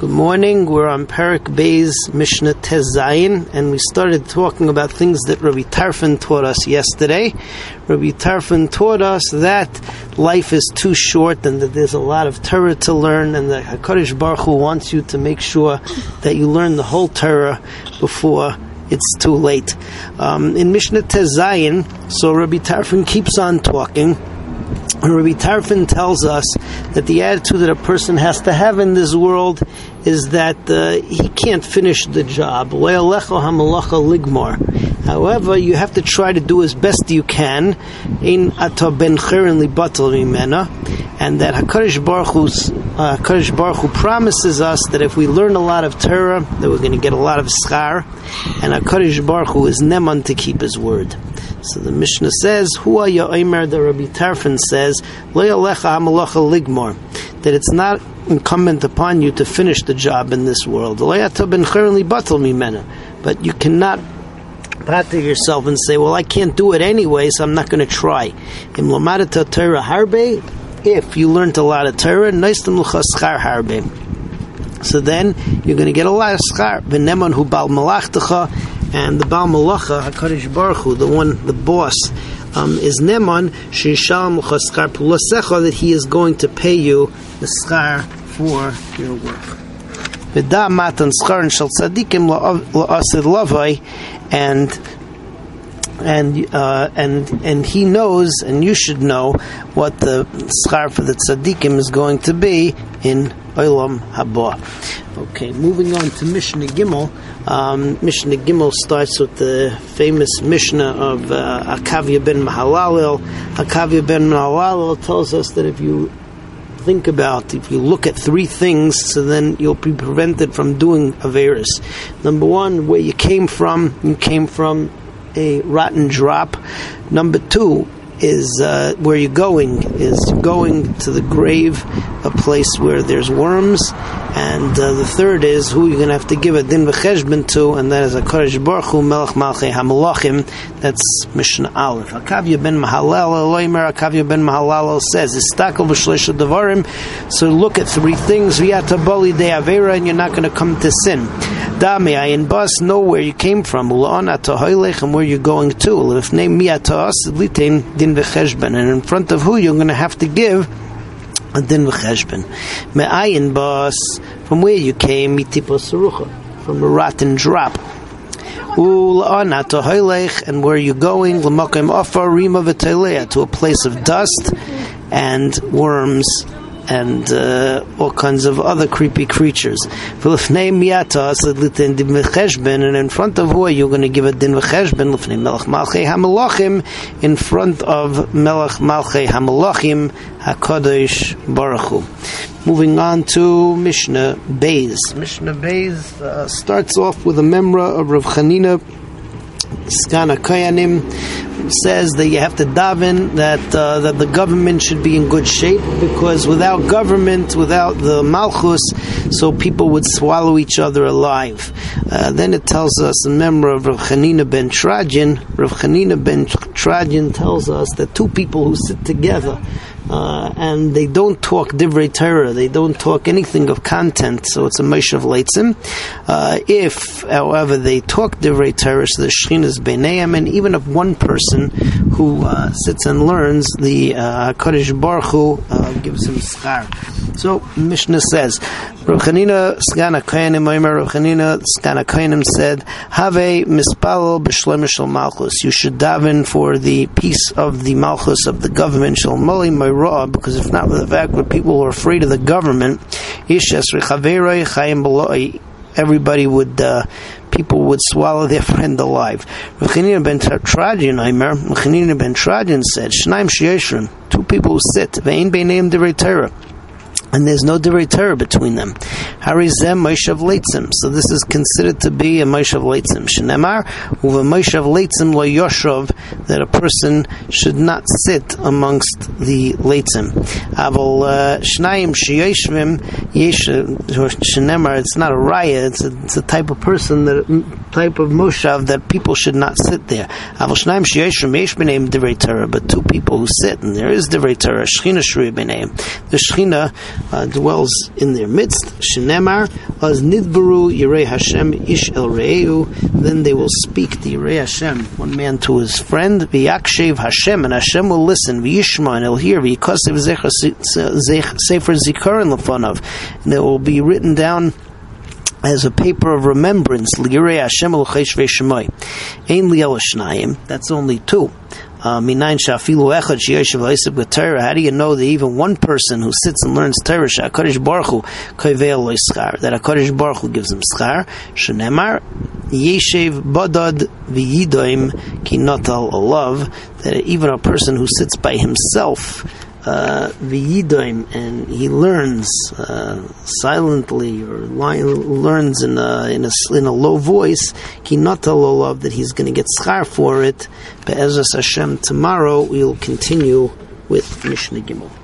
Good morning, we're on Parak Bey's Mishnah Tezain, and we started talking about things that Rabbi Tarfon taught us yesterday. Rabbi Tarfon taught us that life is too short and that there's a lot of Torah to learn, and that HaKadosh Baruch Hu wants you to make sure that you learn the whole Torah before it's too late. In Mishnah Tezain, so Rabbi Tarfon keeps on talking. Rabbi Tarfon tells us that the attitude that a person has to have in this world is that he can't finish the job. Le'alecha hamalacha ligmar. However, you have to try to do as best you can. In atah ben cheren li butli imena. And that HaKadosh Baruch Hu promises us that if we learn a lot of Torah, that we're going to get a lot of schar. And HaKadosh Baruch Hu is neman to keep his word. So the Mishnah says, Hua ya Omer, the Rabbi Tarfon says, Le'alecha hamalacha ligmar. That it's not incumbent upon you to finish the job in this world. But you cannot patter yourself and say, well, I can't do it anyway, so I'm not going to try. If you learned a lot of Torah, so then you're going to get a lot of schar. And the Baal Malacha, HaKadosh Baruch Hu, the one, the boss, is neman she'yishalem lecha schar pulasecha, that he is going to pay you the schar for your work. V'da matan schar shel tzadikim la'ased lavai, and he knows, and you should know what the schar for the tzadikim is going to be in Olam Haba. Okay, moving on to Mishnah Gimel. Mishnah Gimel starts with the famous Mishnah of Akavya ben Mahalalel. Akavya ben Mahalalel tells us that if you look at three things, so then you'll be prevented from doing Aveiros. Number one, where you came from a rotten drop. Number two, is where you're going is going to the grave, a place where there's worms, and the third is who you're going to have to give a din v'cheshbin to, and that is HaKadosh Baruch Hu, Melech Malchei HaMalachim. That's Mishnah Aleph. Akavya ben Mahalalel says, "Istakol v'shleisha devarim." So look at three things. V'yataboli de'avera, and you're not going to come to sin. Da me ayin bas, know where you came from. U laana to haleich, and where you're going to. Lifnei me atas, din v'cheshbin, and in front of who you're going to have to give a din v'cheshbin. Me ayin bas, from where you came, mitiposerucha, from a rotten drop. U laana to haleich, and where you're going, l'makim ofarimah v'teileya, to a place of dust and worms and all kinds of other creepy creatures. And in front of who are you going to give a din v'cheshbin? Melech Malchei HaMalachim, in front of Melech Malchei HaMalachim, HaKadosh Baruch Hu. Moving on to Mishnah Be'ez. Mishnah Be'ez starts off with a Memra of Rav Chanina S'gan HaKohanim, says that you have to daven that the government should be in good shape, because without government, without the malchus, so people would swallow each other alive. Then it tells us a memory of Rav Chanina ben Teradyon. Rav Chanina ben Teradyon tells us that two people who sit together and they don't talk divrei Torah, they don't talk anything of content, so it's a Meishiv Leitzim. If, however, they talk divrei Torah, so the Shechina is b'neim, and even if one person who sits and learns, the HaKadosh Baruch Hu gives him schar. So Mishnah says, Rav Chanina S'gan HaKohanim, Omer, Rav Chanina S'gan HaKohanim said, Have Mispallel B'Shlemishel Malchus. You should daven for the peace of the malchus of the government, Shalom my raw, because if not, with the fact that people were afraid of the government, everybody would people would swallow their friend alive. Rav Chanina ben Teradyon, Omer, Rav Chanina ben Teradyon said, Shnaim Sheyoshrim, two people who sit, V'Ein Beinaim Dereitera, and there's no divrei Torah between them. Harizem Meishiv Leitzim. So this is considered to be a Meishiv Leitzim. Shinemar uva Meishiv Leitzim lo Yoshov, that a person should not sit amongst the Leitzim. Aval Shnaim Sheyoshrim Shinemar. It's not a raya. It's a type of person, that type of moshav that people should not sit there. Aval Shnaim Sheyoshrim Yesh b'neim divrei Torah. But two people who sit and there is divrei Torah. Shechina shri b'neim. The Shechina dwells in their midst. Shinemar, as nidbaru yirei Hashem ish el re'eu, then they will speak the yirei Hashem, one man to his friend. V'yakshev Hashem, and Hashem will listen. V'yishma, and he'll hear. V'yikosev sefer zikaron lefonav, and it will be written down as a paper of remembrance. L'yirei Hashem l'chei shvei shemai. Ein li'el shnayim, that's only two. How do you know that even one person who sits and learns Torah, that HaKadosh Baruch Hu gives him schar? Shenemar, Yeshev badad v'yidoim ki natal olav, that even a person who sits by himself v'yidoim, and he learns silently, or learns in a low voice, ki natal olav, that he's going to get schar for it. Be'ez Hashem, tomorrow we'll continue with Mishnah Gimel.